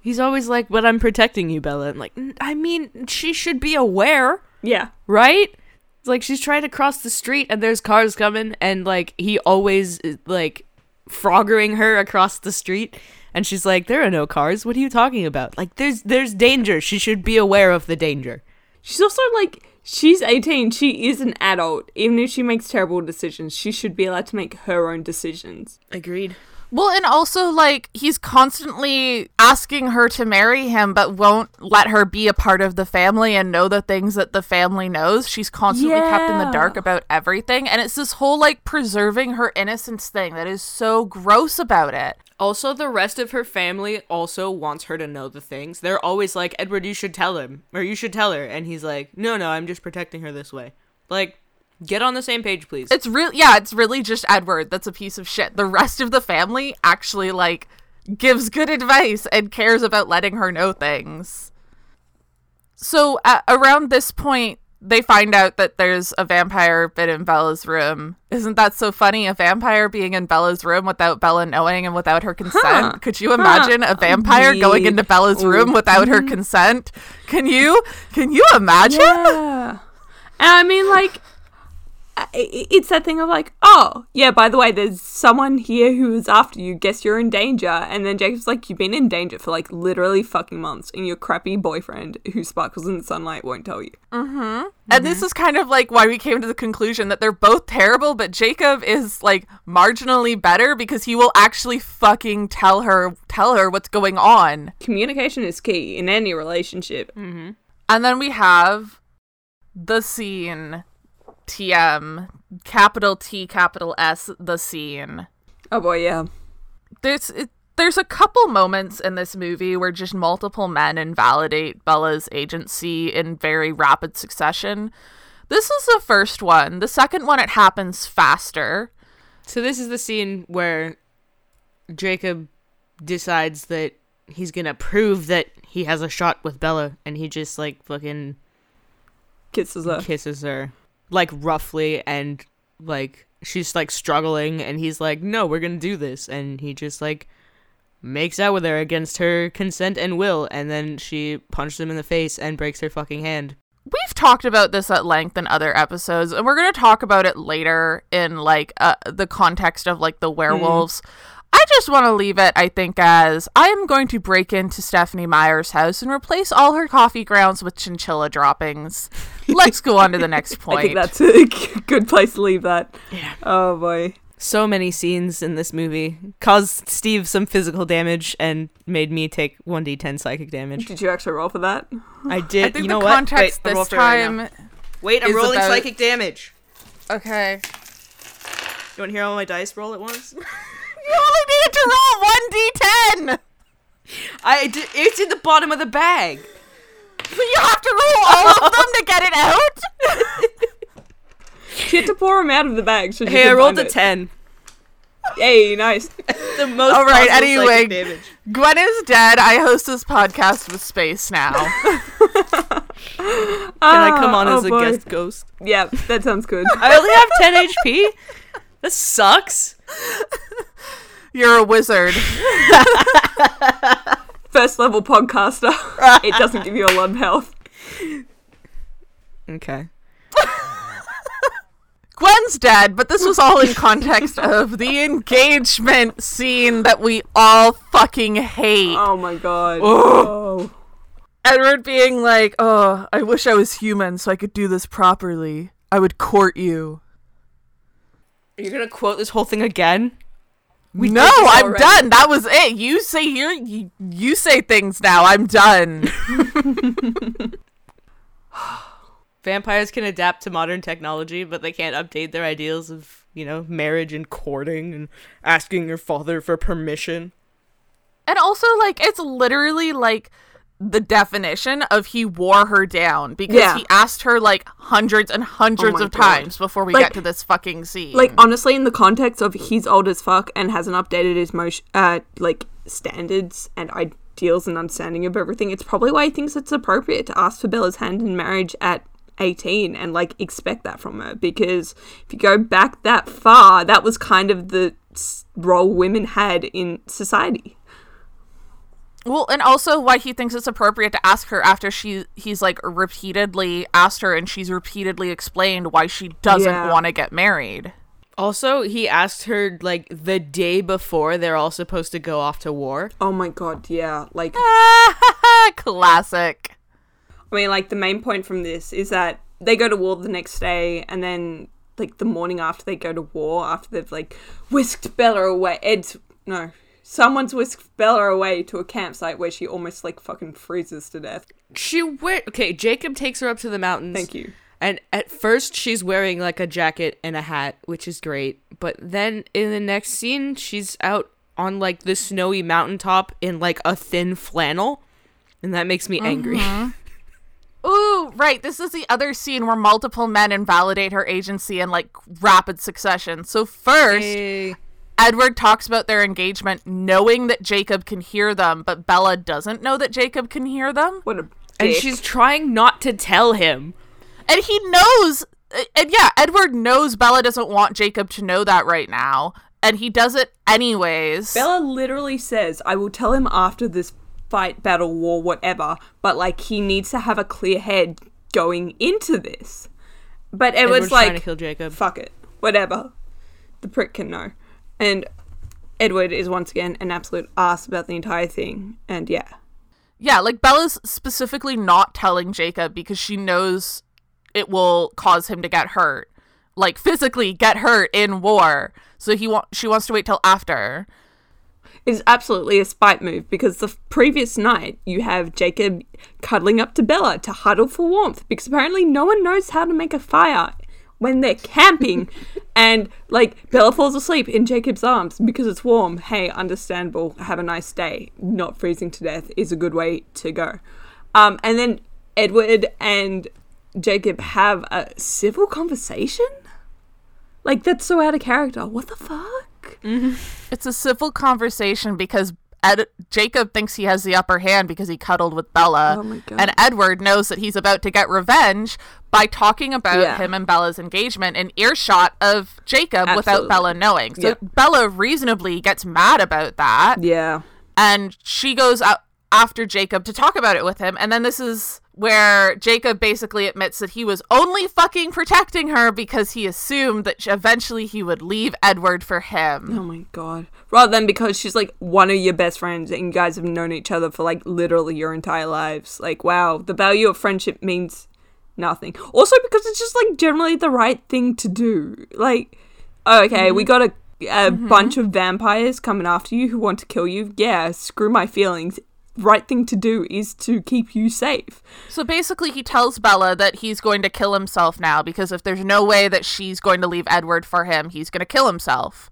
He's always like, but I'm protecting you, Bella. And, like, I mean, she should be aware. Yeah. Right? It's like, she's trying to cross the street and there's cars coming, and, like, he always is, like, froggering her across the street, and she's like, there are no cars. What are you talking about? Like, there's danger. She should be aware of the danger. She's also, like, she's 18. She is an adult. Even if she makes terrible decisions, she should be allowed to make her own decisions. Agreed. Well, and also, like, he's constantly asking her to marry him, but won't let her be a part of the family and know the things that the family knows. She's constantly kept in the dark about everything. And it's this whole, like, preserving her innocence thing that is so gross about it. Also, the rest of her family also wants her to know the things. They're always like, Edward, you should tell him, or you should tell her. And he's like, no, I'm just protecting her this way. Like, get on the same page, please. It's really just Edward that's a piece of shit. The rest of the family actually, like, gives good advice and cares about letting her know things. So around this point, they find out that there's a vampire bit in Bella's room. Isn't that so funny? A vampire being in Bella's room without Bella knowing and without her consent. Huh. Could you imagine a vampire going into Bella's room without her consent? Can you imagine? Yeah. And I mean, like, it's that thing of like, oh, yeah, by the way, there's someone here who is after you. Guess you're in danger. And then Jacob's like, you've been in danger for like literally fucking months and your crappy boyfriend who sparkles in the sunlight won't tell you. Mm-hmm. Mm-hmm. And this is kind of like why we came to the conclusion that they're both terrible, but Jacob is like marginally better because he will actually fucking tell her what's going on. Communication is key in any relationship. Mm-hmm. And then we have the scene... TM, capital T, capital S, the scene. Oh boy, yeah. There's a couple moments in this movie where just multiple men invalidate Bella's agency in very rapid succession. This is the first one. The second one, it happens faster. So this is the scene where Jacob decides that he's gonna prove that he has a shot with Bella, and he just like fucking kisses her. Like, roughly, and, like, she's, like, struggling, and he's like, no, we're gonna do this, and he just, like, makes out with her against her consent and will, and then she punches him in the face and breaks her fucking hand. We've talked about this at length in other episodes, and we're gonna talk about it later in, like, the context of, like, the werewolves. I just want to leave it, I think, as I am going to break into Stephenie Meyer's house and replace all her coffee grounds with chinchilla droppings. Let's go on to the next point. I think that's a good place to leave that. Yeah. Oh, boy. So many scenes in this movie. Caused Steve some physical damage and made me take 1d10 psychic damage. Did you actually roll for that? I did. I think the context this time. Wait, I'm rolling psychic damage. Okay. You want to hear all my dice roll at once? You only needed to roll 1d10! It's in the bottom of the bag. You have to roll all of them to get it out? You have to pour them out of the bag. So hey, I rolled a 10. Yay, nice. The most all right, anyway, damage. Gwen is dead. I host this podcast with space now. Can I come on as a guest ghost? Yeah, that sounds good. I only have 10 HP? This sucks. You're a wizard. First level podcaster. It doesn't give you a lot of health. Okay. Gwen's dead, but this was all in context of the engagement scene that we all fucking hate. Oh my god. Oh. Edward being like, oh, I wish I was human so I could do this properly. I would court you. Are you going to quote this whole thing again? No, I'm done. That was it. You say things now. I'm done. Vampires can adapt to modern technology, but they can't update their ideals of, marriage and courting and asking your father for permission. And also, like, it's literally, like, the definition of he wore her down because he asked her like hundreds and hundreds of times before we get to this fucking scene. Like, honestly, in the context of he's old as fuck and hasn't updated his standards and ideals and understanding of everything, it's probably why he thinks it's appropriate to ask for Bella's hand in marriage at 18 and like expect that from her, because if you go back that far, that was kind of the role women had in society. Well, and also why he thinks it's appropriate to ask her after he's like repeatedly asked her and she's repeatedly explained why she doesn't want to get married. Also, he asked her like the day before they're all supposed to go off to war. Oh my god, yeah. Like classic. I mean, like the main point from this is that they go to war the next day, and then like the morning after they go to war, after they've like whisked Bella away, someone's whisked Bella away to a campsite where she almost, like, fucking freezes to death. Okay, Jacob takes her up to the mountains. Thank you. And at first she's wearing, like, a jacket and a hat, which is great. But then in the next scene, she's out on, like, the snowy mountaintop in, like, a thin flannel. And that makes me angry. Ooh, right. This is the other scene where multiple men invalidate her agency in, like, rapid succession. So first... Hey. Edward talks about their engagement knowing that Jacob can hear them, but Bella doesn't know that Jacob can hear them. What a dick. And she's trying not to tell him. And he knows, and yeah, Edward knows Bella doesn't want Jacob to know that right now, and he does it anyways. Bella literally says, I will tell him after this fight, battle, war, whatever, but, like, he needs to have a clear head going into this. But Edward's like, trying to kill Jacob. Fuck it, whatever. The prick can know. And Edward is once again an absolute ass about the entire thing, and yeah. Yeah, like, Bella's specifically not telling Jacob because she knows it will cause him to get hurt. Like, physically get hurt in war. So she wants to wait till after. It's absolutely a spite move because the previous night you have Jacob cuddling up to Bella to huddle for warmth because apparently no one knows how to make a fire when they're camping. And, like, Bella falls asleep in Jacob's arms because it's warm. Hey, understandable. Have a nice day. Not freezing to death is a good way to go. And then Edward and Jacob have a civil conversation? Like, that's so out of character. What the fuck? Mm-hmm. It's a civil conversation because Jacob thinks he has the upper hand because he cuddled with Bella. Oh my God. And Edward knows that he's about to get revenge by talking about him and Bella's engagement in earshot of Jacob without Bella knowing. So Bella reasonably gets mad about that. Yeah. And she goes out after Jacob to talk about it with him. And then this is where Jacob basically admits that he was only fucking protecting her because he assumed that eventually he would leave Edward for him. Oh my God. Rather than because she's like one of your best friends and you guys have known each other for like literally your entire lives. Like, wow, the value of friendship means nothing. Also because it's just like generally the right thing to do. Like, okay, we got a bunch of vampires coming after you who want to kill you. Yeah, screw my feelings. Right thing to do is to keep you safe. So basically he tells Bella that he's going to kill himself now because if there's no way that she's going to leave Edward for him, he's going to kill himself.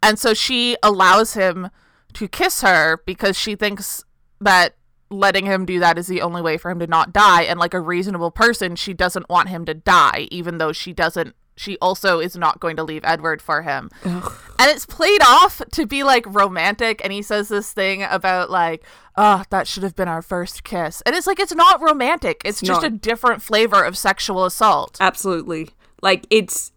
And so she allows him to kiss her because she thinks that letting him do that is the only way for him to not die. And like a reasonable person, she doesn't want him to die, even though she also is not going to leave Edward for him. Ugh. And it's played off to be like romantic. And he says this thing about like, oh, that should have been our first kiss. And it's like, it's not romantic. It's just a different flavor of sexual assault. Absolutely. Like it's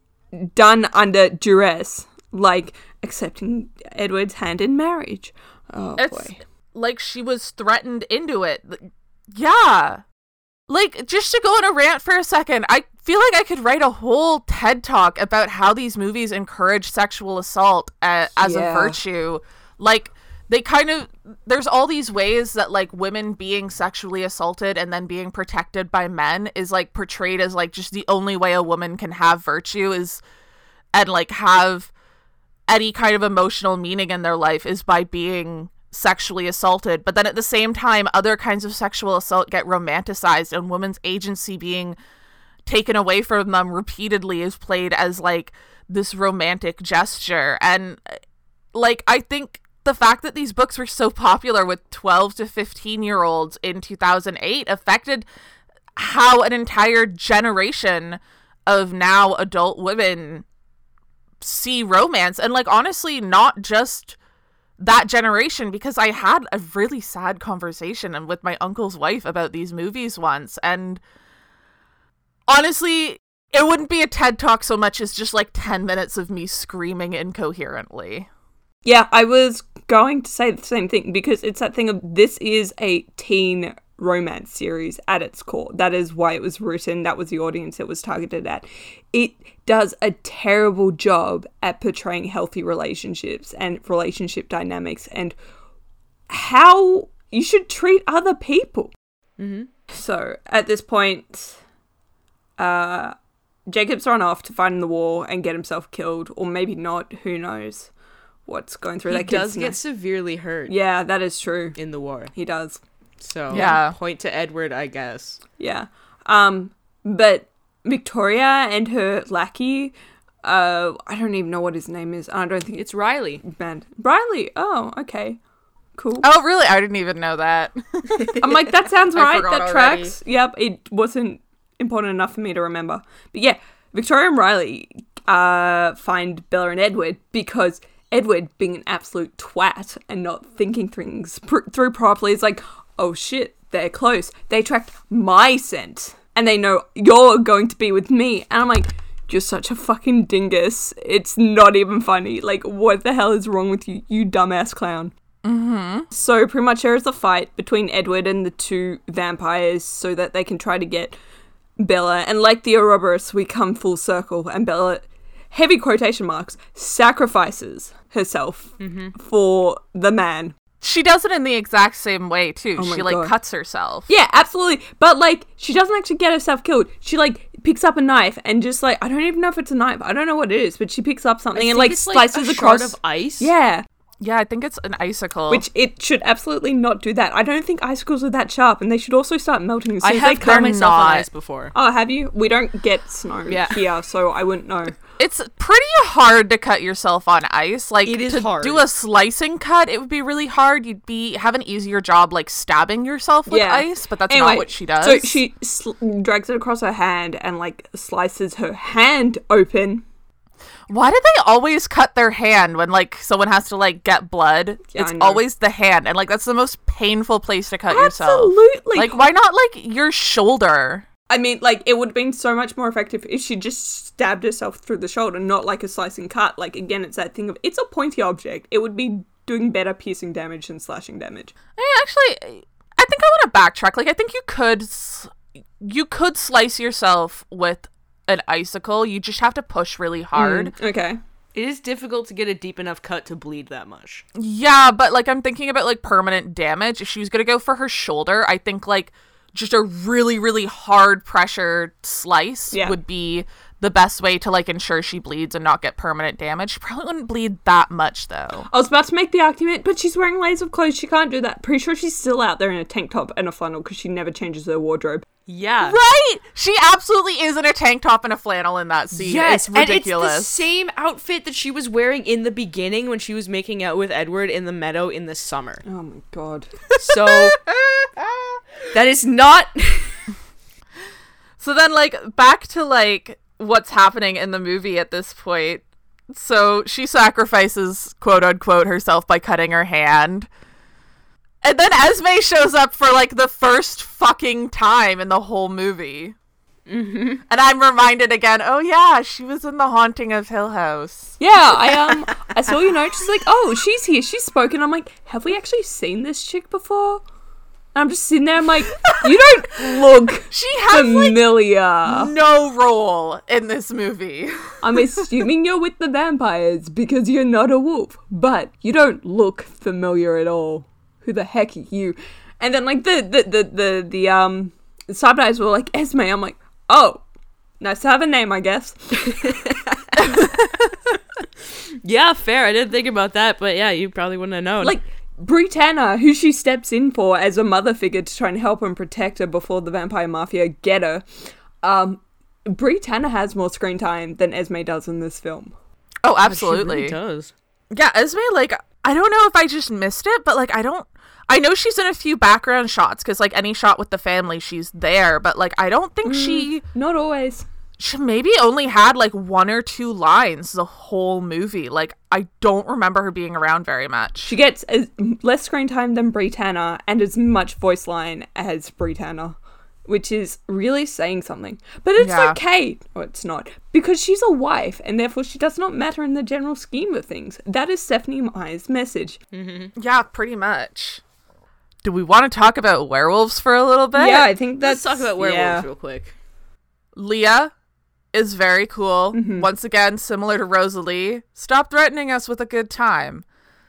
done under duress, like accepting Edward's hand in marriage. Oh, it's boy. Like she was threatened into it. Yeah. Like, just to go on a rant for a second, I feel like I could write a whole TED Talk about how these movies encourage sexual assault as a virtue. Like, they kind of, there's all these ways that, like, women being sexually assaulted and then being protected by men is, like, portrayed as, like, just the only way a woman can have virtue is, and, like, have any kind of emotional meaning in their life is by being sexually assaulted. But then at the same time, other kinds of sexual assault get romanticized and women's agency being taken away from them repeatedly is played as like this romantic gesture. And like, I think the fact that these books were so popular with 12 to 15 year olds in 2008 affected how an entire generation of now adult women see romance. And like, honestly, not just that generation, because I had a really sad conversation with my uncle's wife about these movies once, and honestly, it wouldn't be a TED Talk so much as just like 10 minutes of me screaming incoherently. Yeah, I was going to say the same thing, because it's that thing of this is a teen romance series at its core. That is why it was written, that was the audience it was targeted at. It does a terrible job at portraying healthy relationships and relationship dynamics and how you should treat other people. Mm-hmm. So at this point, Jacob's run off to fight in the war and get himself killed, or maybe not. Who knows what's going through that kid's mind. He does get severely hurt. Yeah, that is true. In the war. He does. So yeah. Point to Edward, I guess. Yeah. But Victoria and her lackey, I don't even know what his name is. I don't think it's Riley. Man. Riley. Oh, okay. Cool. Oh, really? I didn't even know that. I'm like, that sounds right. That tracks. Already. Yep. It wasn't important enough for me to remember. But yeah, Victoria and Riley find Bella and Edward because Edward, being an absolute twat and not thinking things through properly, is like, oh shit, they're close. They tracked my scent. and they know you're going to be with me. And I'm like, you're such a fucking dingus. It's not even funny. Like, what the hell is wrong with you, you dumbass clown? Mm-hmm. So pretty much there is a fight between Edward and the two vampires so that they can try to get Bella. And like the Ouroboros, we come full circle, and Bella, heavy quotation marks, sacrifices herself for the man. She does it in the exact same way, too. Oh, she, like, God. Cuts herself. Yeah, absolutely. But, like, she doesn't actually get herself killed. She, like, picks up a knife and just, like, I don't even know if it's a knife. I don't know what it is, but she picks up something and, like, slices a across. Shard of ice? Yeah. Yeah, I think it's an icicle. Which it should absolutely not do that. I don't think icicles are that sharp, and they should also start melting as soon as they come. I have myself on ice before. Oh, have you? We don't get snow here, so I wouldn't know. It's pretty hard to cut yourself on ice. Like, it is to hard. Do a slicing cut, it would be really hard. You'd be have an easier job, like, stabbing yourself with ice, but that's not what she does. So she drags it across her hand and, like, slices her hand open. Why do they always cut their hand when, like, someone has to, like, get blood? Yeah, it's always the hand. And, like, that's the most painful place to cut yourself. Absolutely. Like, why not, like, your shoulder? I mean, like, it would have been so much more effective if she just stabbed herself through the shoulder, not, like, a slicing cut. Like, again, it's that thing of, it's a pointy object. It would be doing better piercing damage than slashing damage. I mean, actually, I think I want to backtrack. Like, I think you could slice yourself with an icicle. You just have to push really hard. Okay. It is difficult to get a deep enough cut to bleed that much. Yeah, but, like, I'm thinking about, like, permanent damage. If she was gonna go for her shoulder, I think, like, just a really, really hard pressure slice would be the best way to, like, ensure she bleeds and not get permanent damage. She probably wouldn't bleed that much, though. I was about to make the argument, but she's wearing layers of clothes. She can't do that. Pretty sure she's still out there in a tank top and a flannel because she never changes her wardrobe. Yeah. Right? She absolutely is in a tank top and a flannel in that scene. Yes, it's ridiculous. And it's the same outfit that she was wearing in the beginning when she was making out with Edward in the meadow in the summer. Oh my God. So, that is not... So then, like, back to, like, what's happening in the movie at this point. So she sacrifices, quote-unquote, herself by cutting her hand. And then Esme shows up for, like, the first fucking time in the whole movie. Mm-hmm. And I'm reminded again, oh, yeah, she was in The Haunting of Hill House. Yeah, I saw your note. She's like, oh, she's here. She's spoken. I'm like, have we actually seen this chick before? And I'm just sitting there, I'm like, you don't look she has, familiar. Like, no role in this movie. I'm assuming you're with the vampires because you're not a wolf, but you don't look familiar at all. Who the heck are you? And then, like, the subtitles were like, Esme. I'm like, oh, nice to have a name, I guess. Yeah, fair. I didn't think about that, but yeah, you probably wouldn't have known. Like, Brie Tanner, who she steps in for as a mother figure to try and help and protect her before the vampire mafia get her, Brie Tanner has more screen time than Esme does in this film. Oh, absolutely. She really does. Yeah, Esme, like, I don't know if I just missed it, but, like, I know she's in a few background shots, because, like, any shot with the family, she's there, but, like, I don't think she... Not always. She maybe only had, like, one or two lines the whole movie. Like, I don't remember her being around very much. She gets less screen time than Brie Tanner, and as much voice line as Brie Tanner, which is really saying something. But it's okay. Or it's not. Because she's a wife, and therefore she does not matter in the general scheme of things. That is Stephenie Meyer's message. Mm-hmm. Yeah, pretty much. Do we want to talk about werewolves for a little bit? Yeah, I think that's... Let's talk about werewolves real quick. Leah is very cool. Mm-hmm. Once again, similar to Rosalie. Stop threatening us with a good time.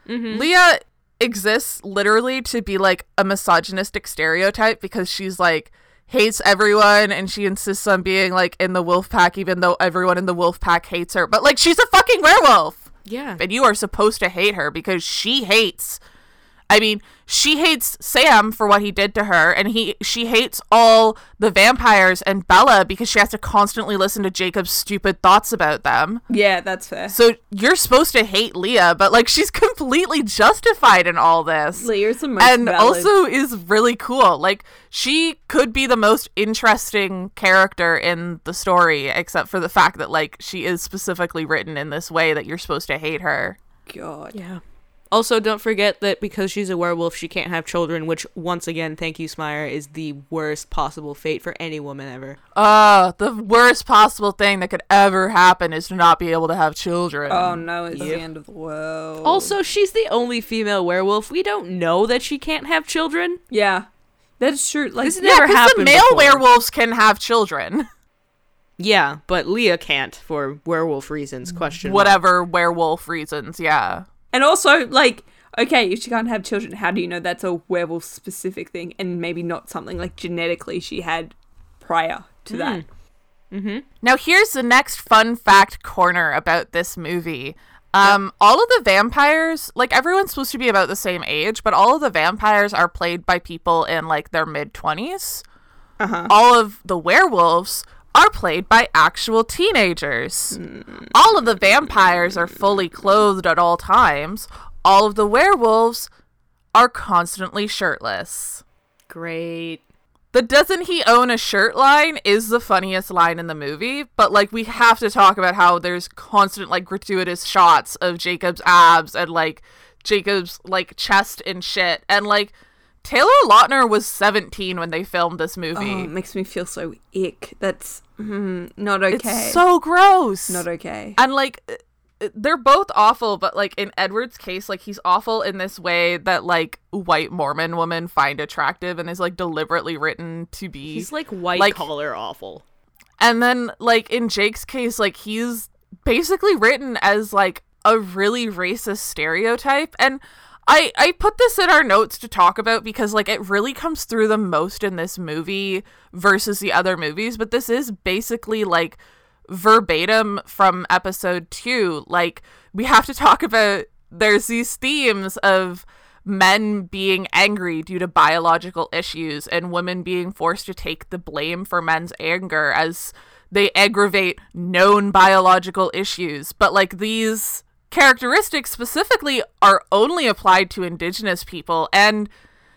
Mm-hmm. Leah exists literally to be, like, a misogynistic stereotype because she's, like... hates everyone, and she insists on being, like, in the wolf pack, even though everyone in the wolf pack hates her. But, like, she's a fucking werewolf! Yeah. And you are supposed to hate her, because she hates Sam for what he did to her, and she hates all the vampires and Bella because she has to constantly listen to Jacob's stupid thoughts about them. Yeah, that's fair. So you're supposed to hate Leah, but, like, she's completely justified in all this. Leah's the most valid. Also is really cool. Like, she could be the most interesting character in the story, except for the fact that, like, she is specifically written in this way that you're supposed to hate her. God. Yeah. Also, don't forget that because she's a werewolf, she can't have children, which, once again, thank you, Meyer, is the worst possible fate for any woman ever. The worst possible thing that could ever happen is to not be able to have children. Oh, no, it's the end of the world. Also, she's the only female werewolf. We don't know that she can't have children. Yeah, that's true. Like, this never happened before. Yeah, because the male werewolves can have children. Yeah, but Leah can't for werewolf reasons, whatever werewolf reasons, yeah. And also, like, okay, if she can't have children, how do you know that's a werewolf-specific thing and maybe not something, like, genetically she had prior to that? Mm-hmm. Now, here's the next fun fact corner about this movie. All of the vampires, like, everyone's supposed to be about the same age, but all of the vampires are played by people in, like, their mid-20s. Uh-huh. All of the werewolves are played by actual teenagers. All of the vampires are fully clothed at all times. All of the werewolves are constantly shirtless. Great. The doesn't he own a shirt line is the funniest line in the movie, but, like, we have to talk about how there's constant, like, gratuitous shots of Jacob's abs and, like, Jacob's, like, chest and shit. And, like, Taylor Lautner was 17 when they filmed this movie. Oh, it makes me feel so ick. That's not okay. It's so gross. Not okay. And, like, they're both awful, but, like, in Edward's case, like, he's awful in this way that, like, white Mormon women find attractive and is, like, deliberately written to be. He's, like, white-collar awful. And then, like, in Jake's case, like, he's basically written as, like, a really racist stereotype. And I put this in our notes to talk about because, like, it really comes through the most in this movie versus the other movies, but this is basically, like, verbatim from episode 2. Like, we have to talk about there's these themes of men being angry due to biological issues and women being forced to take the blame for men's anger as they aggravate known biological issues. But, like, these characteristics specifically are only applied to Indigenous people, and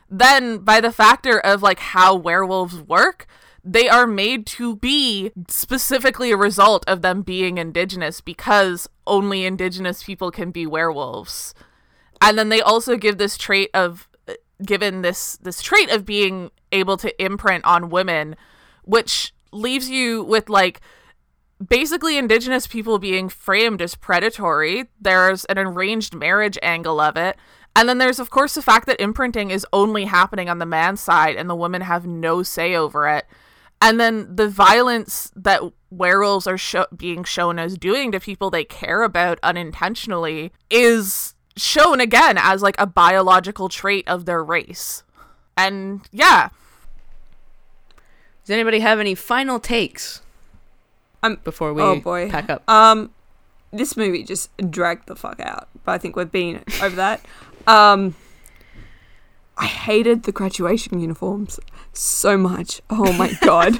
then by the factor of, like, how werewolves work, they are made to be specifically a result of them being Indigenous because only Indigenous people can be werewolves. And then they also give this trait of given this trait of being able to imprint on women, which leaves you with, like, basically Indigenous people being framed as predatory. There's an arranged marriage angle of it. And then there's, of course, the fact that imprinting is only happening on the man's side and the women have no say over it. And then the violence that werewolves are being shown as doing to people they care about unintentionally is shown again as, like, a biological trait of their race. And yeah. Does anybody have any final takes before we pack up? This movie just dragged the fuck out, but I think we've been over that. I hated the graduation uniforms so much. Oh my god.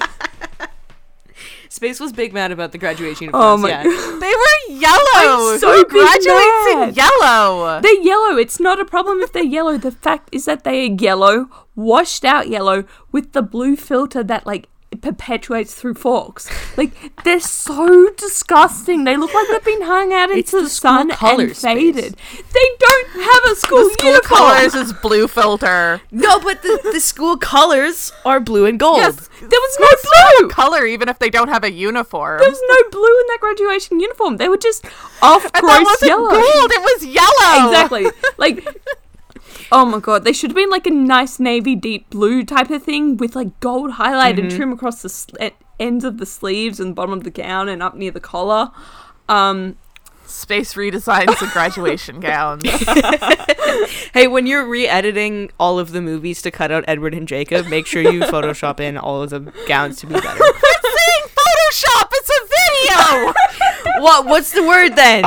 Space was big mad about the graduation uniforms. Oh my god. They were yellow. I'm so graduates in yellow. They're yellow. It's not a problem if they're yellow. The fact is that they are yellow, washed out yellow, with the blue filter that, like, perpetuates through Forks. Like, they're so disgusting. They look like they've been hung out into the sun and faded. They don't have a school uniform. The school colors is blue filter. No, but the school colors are blue and gold. Yes, there was no blue color, even if they don't have a uniform. There was no blue in that graduation uniform. They were just off gross yellow. Gold. It was yellow. Exactly. Like, oh my god, they should have been, like, a nice navy deep blue type of thing with, like, gold highlight and trim across the ends of the sleeves and bottom of the gown and up near the collar. Space redesigns the graduation gowns. Hey, when you're re-editing all of the movies to cut out Edward and Jacob, make sure you Photoshop in all of the gowns to be better. I'm saying Photoshop, it's a video! What's the word then?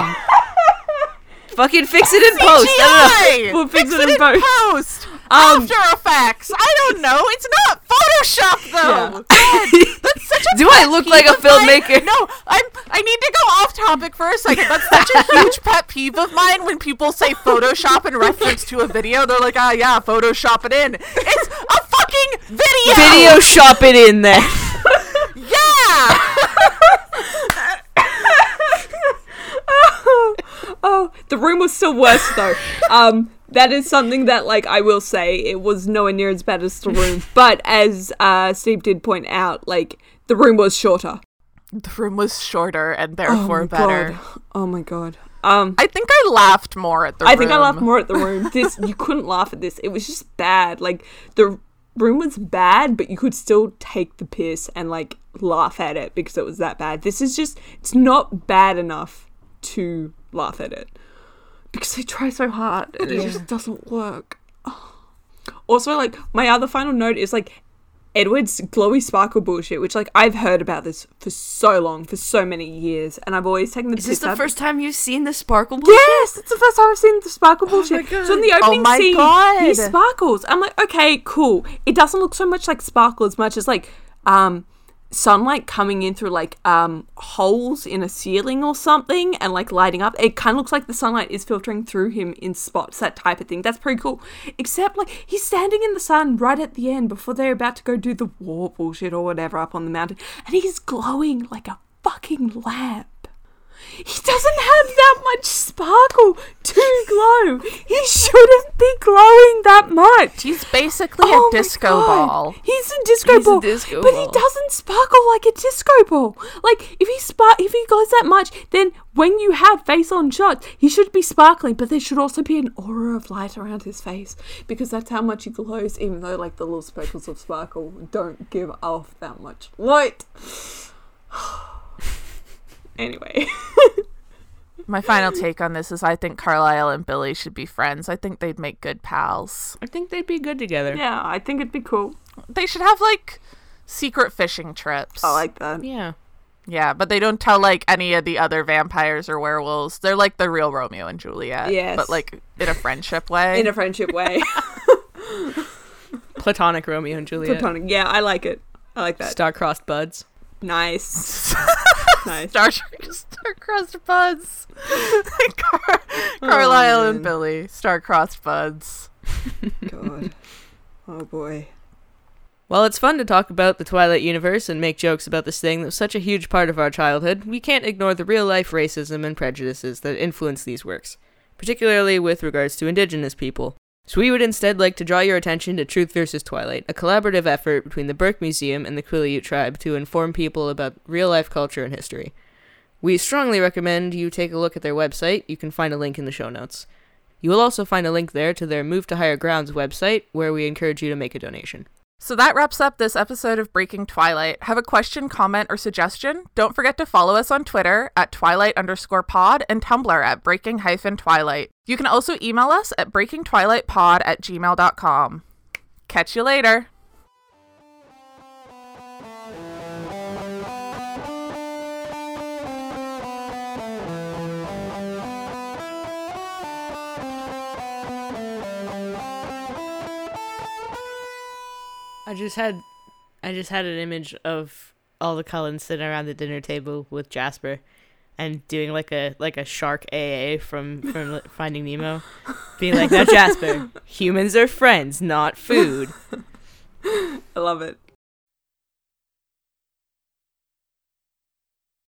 Fucking fix it in post. CGI. We'll fix it in post. After Effects. I don't know. It's not Photoshop though. Yeah. God, that's such a do I look like a filmmaker? No, I need to go off topic for a second. That's such a huge pet peeve of mine when people say Photoshop in reference to a video. They're like, ah, yeah, Photoshop it in. It's a fucking video. Video shop it in there. Yeah. The room room was still worse, though. That is something that, like, I will say, it was nowhere near as bad as the room. But as Steve did point out, like, the room was shorter. The room was shorter and therefore better. God. Oh, my God. I think I laughed more at the room. I think I laughed more at the room. This, you couldn't laugh at this. It was just bad. Like, the room was bad, but you could still take the piss and, like, laugh at it because it was that bad. This is just, it's not bad enough to laugh at it. Because they try so hard and it just doesn't work. Oh. Also, like, my other final note is, like, Edward's glowy sparkle bullshit, which, like, I've heard about this for so long, for so many years, and I've always taken the piss out. Is this the first time you've seen the sparkle bullshit? Yes, it's the first time I've seen the sparkle bullshit. My God. So in the opening scene, he sparkles. I'm like, okay, cool. It doesn't look so much like sparkle as much as, like, sunlight coming in through, like, holes in a ceiling or something and, like, lighting up. It kind of looks like the sunlight is filtering through him in spots, that type of thing. That's pretty cool. Except, like, he's standing in the sun right at the end before they're about to go do the war bullshit or whatever up on the mountain, and he's glowing like a fucking lamp. He doesn't have that much sparkle to glow. He shouldn't be glowing that much. He's basically a disco ball. He's a disco ball. He doesn't sparkle like a disco ball. Like, if he glows that much, then when you have face-on shots, he should be sparkling, but there should also be an aura of light around his face because that's how much he glows, even though, like, the little speckles of sparkle don't give off that much light. Anyway. My final take on this is I think Carlisle and Billy should be friends. I think they'd make good pals. I think they'd be good together. Yeah, I think it'd be cool. They should have, like, secret fishing trips. I like that. Yeah. Yeah, but they don't tell, like, any of the other vampires or werewolves. They're like the real Romeo and Juliet. Yes. But, like, in a friendship way. In a friendship way. Platonic Romeo and Juliet. Platonic. Yeah, I like it. I like that. Star-crossed buds. Nice. Nice. Star-crossed buds. Carlisle and Billy. Star-crossed buds. God. Oh, boy. While it's fun to talk about the Twilight universe and make jokes about this thing that was such a huge part of our childhood, we can't ignore the real-life racism and prejudices that influence these works, particularly with regards to Indigenous people. So we would instead like to draw your attention to Truth vs. Twilight, a collaborative effort between the Burke Museum and the Quileute tribe to inform people about real-life culture and history. We strongly recommend you take a look at their website. You can find a link in the show notes. You will also find a link there to their Move to Higher Grounds website, where we encourage you to make a donation. So that wraps up this episode of Breaking Twilight. Have a question, comment, or suggestion? Don't forget to follow us on Twitter at Twilight_pod and Tumblr at Breaking-Twilight. You can also email us at breakingtwilightpod@gmail.com. Catch you later. I just had an image of all the Cullens sitting around the dinner table with Jasper, and doing like a shark AA from Finding Nemo, being like, "Now Jasper, humans are friends, not food." I love it.